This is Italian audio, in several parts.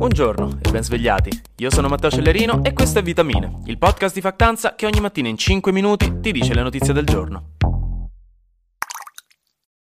Buongiorno e ben svegliati. Io sono Matteo Cellerino e questo è Vitamine, il podcast di Factanza che ogni mattina in 5 minuti ti dice le notizie del giorno.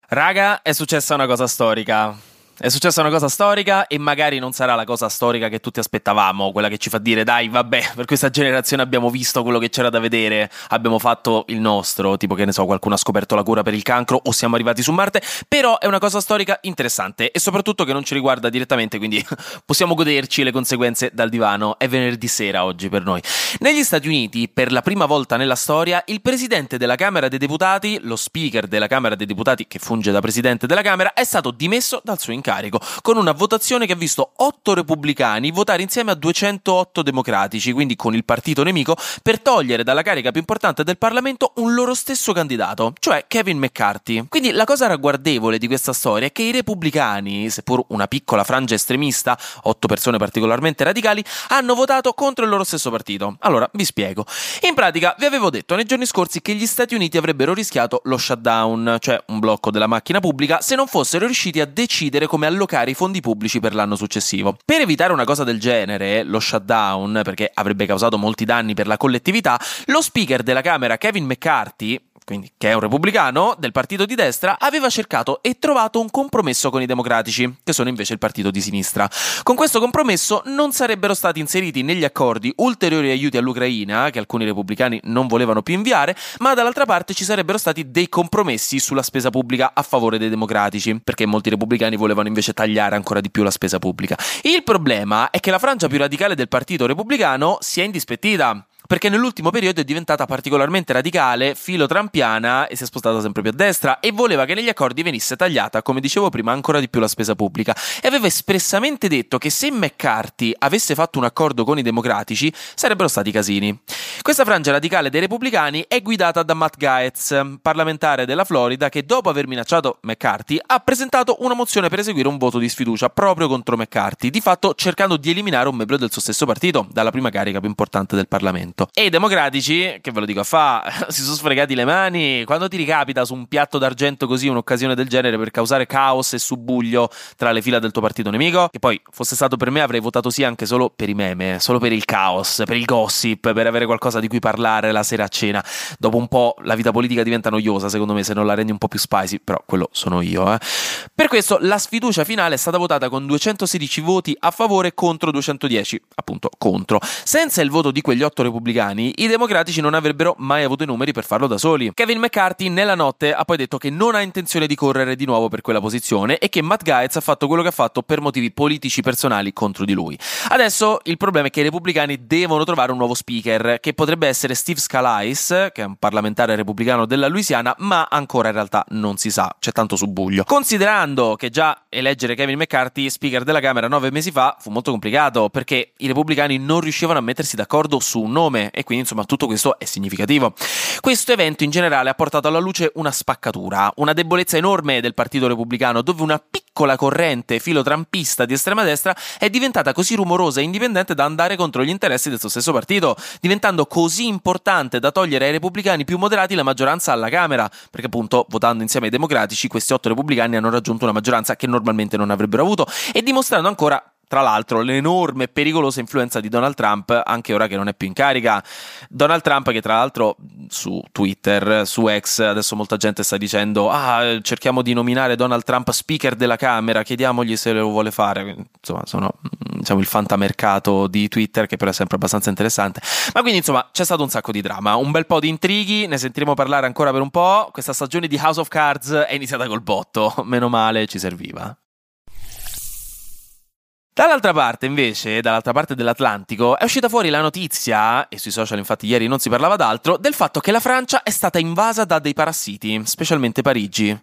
Raga, è successa una cosa storica. È successa una cosa storica e magari non sarà la cosa storica che tutti aspettavamo, quella che ci fa dire dai vabbè, per questa generazione abbiamo visto quello che c'era da vedere, abbiamo fatto il nostro, tipo che ne so, qualcuno ha scoperto la cura per il cancro o siamo arrivati su Marte, però è una cosa storica interessante e soprattutto che non ci riguarda direttamente, quindi possiamo goderci le conseguenze dal divano. È venerdì sera oggi per noi. Negli Stati Uniti, per la prima volta nella storia, il presidente della Camera dei Deputati, lo speaker della Camera dei Deputati che funge da presidente della Camera, è stato dimesso dal suo incarico, con una votazione che ha visto 8 repubblicani votare insieme a 208 democratici, quindi con il partito nemico, per togliere dalla carica più importante del Parlamento un loro stesso candidato, cioè Kevin McCarthy. Quindi la cosa ragguardevole di questa storia è che i repubblicani, seppur una piccola frangia estremista, 8 persone particolarmente radicali, hanno votato contro il loro stesso partito. Allora, vi spiego. In pratica, vi avevo detto nei giorni scorsi che gli Stati Uniti avrebbero rischiato lo shutdown, cioè un blocco della macchina pubblica, se non fossero riusciti a decidere come allocare i fondi pubblici per l'anno successivo. Per evitare una cosa del genere, lo shutdown, perché avrebbe causato molti danni per la collettività, lo speaker della Camera Kevin McCarthy, quindi che è un repubblicano del partito di destra, aveva cercato e trovato un compromesso con i democratici, che sono invece il partito di sinistra. Con questo compromesso non sarebbero stati inseriti negli accordi ulteriori aiuti all'Ucraina, che alcuni repubblicani non volevano più inviare, ma dall'altra parte ci sarebbero stati dei compromessi sulla spesa pubblica a favore dei democratici, perché molti repubblicani volevano invece tagliare ancora di più la spesa pubblica. Il problema è che la frangia più radicale del partito repubblicano si è indispettita, perché nell'ultimo periodo è diventata particolarmente radicale, filo-trampiana, e si è spostata sempre più a destra, e voleva che negli accordi venisse tagliata, come dicevo prima, ancora di più la spesa pubblica, e aveva espressamente detto che se McCarthy avesse fatto un accordo con i democratici sarebbero stati casini. Questa frangia radicale dei repubblicani è guidata da Matt Gaetz, parlamentare della Florida, che dopo aver minacciato McCarthy ha presentato una mozione per eseguire un voto di sfiducia proprio contro McCarthy, di fatto cercando di eliminare un membro del suo stesso partito dalla prima carica più importante del Parlamento. E i democratici, che ve lo dico a fa, si sono sfregati le mani. Quando ti ricapita su un piatto d'argento così un'occasione del genere per causare caos e subbuglio tra le fila del tuo partito nemico, che poi fosse stato per me avrei votato sì anche solo per i meme, solo per il caos, per il gossip, per avere qualcosa di cui parlare la sera a cena. Dopo un po' la vita politica diventa noiosa, secondo me, se non la rendi un po' più spicy, però quello sono io, eh. Per questo la sfiducia finale è stata votata con 216 voti a favore contro 210, appunto contro. Senza il voto di quegli 8 repubblicani, i democratici non avrebbero mai avuto i numeri per farlo da soli. Kevin McCarthy nella notte ha poi detto che non ha intenzione di correre di nuovo per quella posizione e che Matt Gaetz ha fatto quello che ha fatto per motivi politici personali contro di lui. Adesso il problema è che i repubblicani devono trovare un nuovo speaker, che potrebbe essere Steve Scalise, che è un parlamentare repubblicano della Louisiana, ma ancora in realtà non si sa, c'è tanto subbuglio. Considerando che già eleggere Kevin McCarthy speaker della Camera 9 mesi fa fu molto complicato, perché i repubblicani non riuscivano a mettersi d'accordo su un nome, e quindi insomma tutto questo è significativo. Questo evento in generale ha portato alla luce una spaccatura, una debolezza enorme del partito repubblicano, dove una piccola corrente filo-trumpista di estrema destra è diventata così rumorosa e indipendente da andare contro gli interessi del suo stesso partito, diventando così importante da togliere ai repubblicani più moderati la maggioranza alla Camera, perché appunto votando insieme ai democratici questi 8 repubblicani hanno raggiunto una maggioranza che normalmente non avrebbero avuto, e dimostrando ancora tra l'altro l'enorme e pericolosa influenza di Donald Trump, anche ora che non è più in carica. Donald Trump, che tra l'altro su Twitter, su X, adesso molta gente sta dicendo cerchiamo di nominare Donald Trump speaker della Camera, chiediamogli se lo vuole fare. Insomma, sono diciamo il fantamercato di Twitter, che però è sempre abbastanza interessante. Ma quindi insomma c'è stato un sacco di dramma, un bel po' di intrighi, ne sentiremo parlare ancora per un po'. Questa stagione di House of Cards è iniziata col botto, meno male, ci serviva. Dall'altra parte invece, dall'altra parte dell'Atlantico, è uscita fuori la notizia, e sui social infatti ieri non si parlava d'altro, del fatto che la Francia è stata invasa da dei parassiti, specialmente Parigi.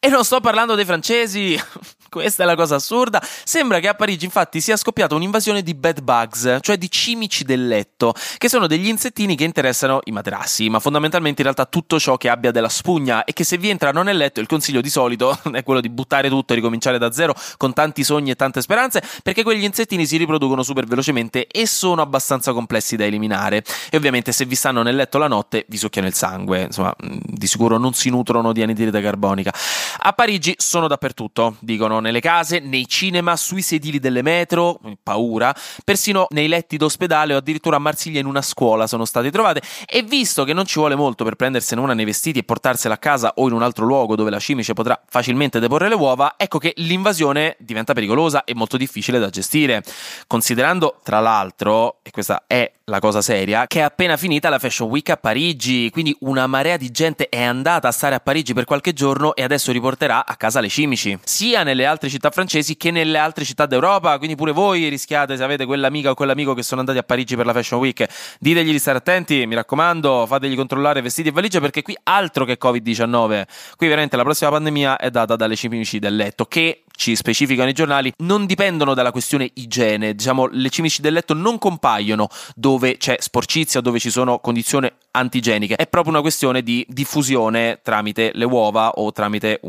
E non sto parlando dei francesi, questa è la cosa assurda. Sembra che a Parigi infatti sia scoppiata un'invasione di bed bugs, cioè di cimici del letto, che sono degli insettini che interessano i materassi, ma fondamentalmente in realtà tutto ciò che abbia della spugna, e che se vi entrano nel letto il consiglio di solito è quello di buttare tutto e ricominciare da zero, con tanti sogni e tante speranze. perché quegli insettini si riproducono super velocemente e sono abbastanza complessi da eliminare, e ovviamente se vi stanno nel letto la notte vi succhiano il sangue. Insomma, di sicuro non si nutrono di anidride carbonica. A Parigi sono dappertutto, dicono, nelle case, nei cinema, sui sedili delle metro, paura, persino nei letti d'ospedale, o addirittura a Marsiglia in una scuola sono state trovate. E visto che non ci vuole molto per prendersene una nei vestiti e portarsela a casa o in un altro luogo dove la cimice potrà facilmente deporre le uova, ecco che l'invasione diventa pericolosa e molto difficile da gestire, considerando tra l'altro, e questa è la cosa seria, che è appena finita la Fashion Week a Parigi, quindi una marea di gente è andata a stare a Parigi per qualche giorno e adesso riporterà a casa le cimici, sia nelle altre città francesi che nelle altre città d'Europa. Quindi pure voi rischiate, se avete quell'amica o quell'amico che sono andati a Parigi per la Fashion Week, ditegli di stare attenti, mi raccomando, fategli controllare vestiti e valigie, perché qui altro che Covid-19, qui veramente la prossima pandemia è data dalle cimici del letto, che, ci specificano i giornali, non dipendono dalla questione igiene. Diciamo, le cimici del letto non compaiono dove c'è sporcizia, dove ci sono condizioni antigeniche, è proprio una questione di diffusione tramite le uova o tramite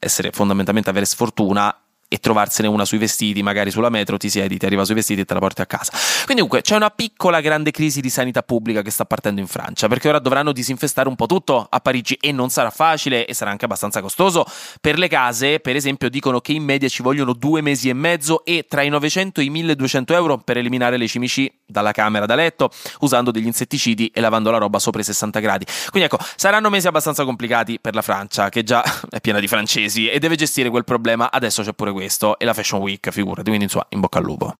essere, fondamentalmente, avere sfortuna e trovarsene una sui vestiti, magari sulla metro ti siedi, ti arriva sui vestiti e te la porti a casa. Quindi comunque c'è una piccola grande crisi di sanità pubblica che sta partendo in Francia, perché ora dovranno disinfestare un po' tutto a Parigi e non sarà facile, e sarà anche abbastanza costoso. Per le case, per esempio, dicono che in media ci vogliono 2 mesi e mezzo e tra i 900 e i 1200 euro per eliminare le cimici dalla camera da letto, usando degli insetticidi e lavando la roba sopra i 60 gradi. Quindi ecco, saranno mesi abbastanza complicati per la Francia, che già è piena di francesi e deve gestire quel problema. Adesso c'è pure questo e la Fashion Week, figurati, quindi insomma, in bocca al lupo.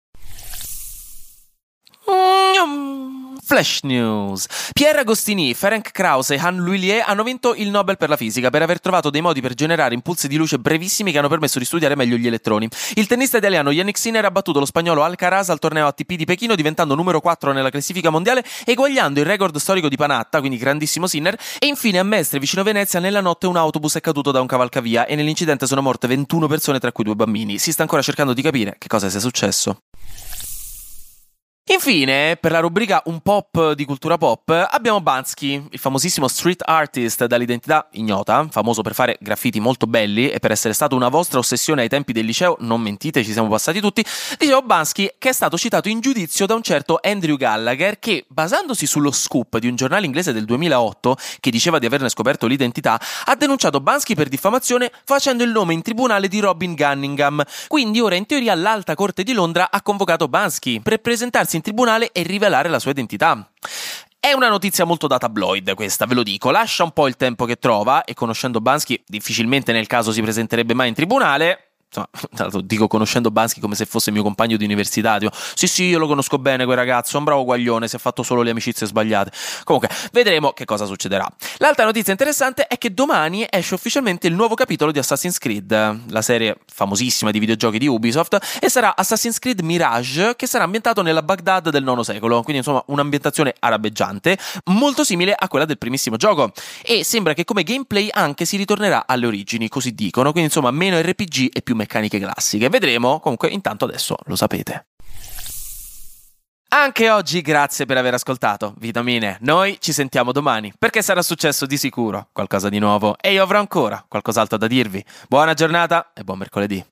Flash News. Pierre Agostini, Frank Krause e Han Louis Lier hanno vinto il Nobel per la fisica per aver trovato dei modi per generare impulsi di luce brevissimi che hanno permesso di studiare meglio gli elettroni. Il tennista italiano Yannick Sinner ha battuto lo spagnolo Alcaraz al torneo ATP di Pechino, diventando numero 4 nella classifica mondiale, eguagliando il record storico di Panatta, quindi grandissimo Sinner. E infine a Mestre, vicino Venezia, nella notte un autobus è caduto da un cavalcavia e nell'incidente sono morte 21 persone, tra cui 2 bambini. Si sta ancora cercando di capire che cosa sia successo. Infine, per la rubrica Un Pop di cultura pop, abbiamo Banksy, il famosissimo street artist dall'identità ignota, famoso per fare graffiti molto belli e per essere stato una vostra ossessione ai tempi del liceo, non mentite, ci siamo passati tutti. Dicevo, Banksy, che è stato citato in giudizio da un certo Andrew Gallagher, che, basandosi sullo scoop di un giornale inglese del 2008 che diceva di averne scoperto l'identità, ha denunciato Banksy per diffamazione facendo il nome in tribunale di Robin Cunningham. Quindi ora in teoria l'Alta Corte di Londra ha convocato Banksy per presentarsi in tribunale e rivelare la sua identità. È una notizia molto da tabloid questa, ve lo dico, lascia un po' il tempo che trova e conoscendo Banksy difficilmente nel caso si presenterebbe mai in tribunale. Insomma, dico conoscendo Banksy come se fosse mio compagno di università, tipo, sì io lo conosco bene quel ragazzo, è un bravo guaglione, si è fatto solo le amicizie sbagliate. Comunque vedremo che cosa succederà. L'altra notizia interessante è che domani esce ufficialmente il nuovo capitolo di Assassin's Creed, la serie famosissima di videogiochi di Ubisoft, e sarà Assassin's Creed Mirage, che sarà ambientato nella Baghdad del IX secolo, quindi insomma un'ambientazione arabeggiante molto simile a quella del primissimo gioco, e sembra che come gameplay anche si ritornerà alle origini, così dicono, quindi insomma meno RPG e più meccaniche classiche. Vedremo, comunque intanto adesso lo sapete. Anche oggi grazie per aver ascoltato Vitamine, noi ci sentiamo domani perché sarà successo di sicuro qualcosa di nuovo e io avrò ancora qualcos'altro da dirvi. Buona giornata e buon mercoledì.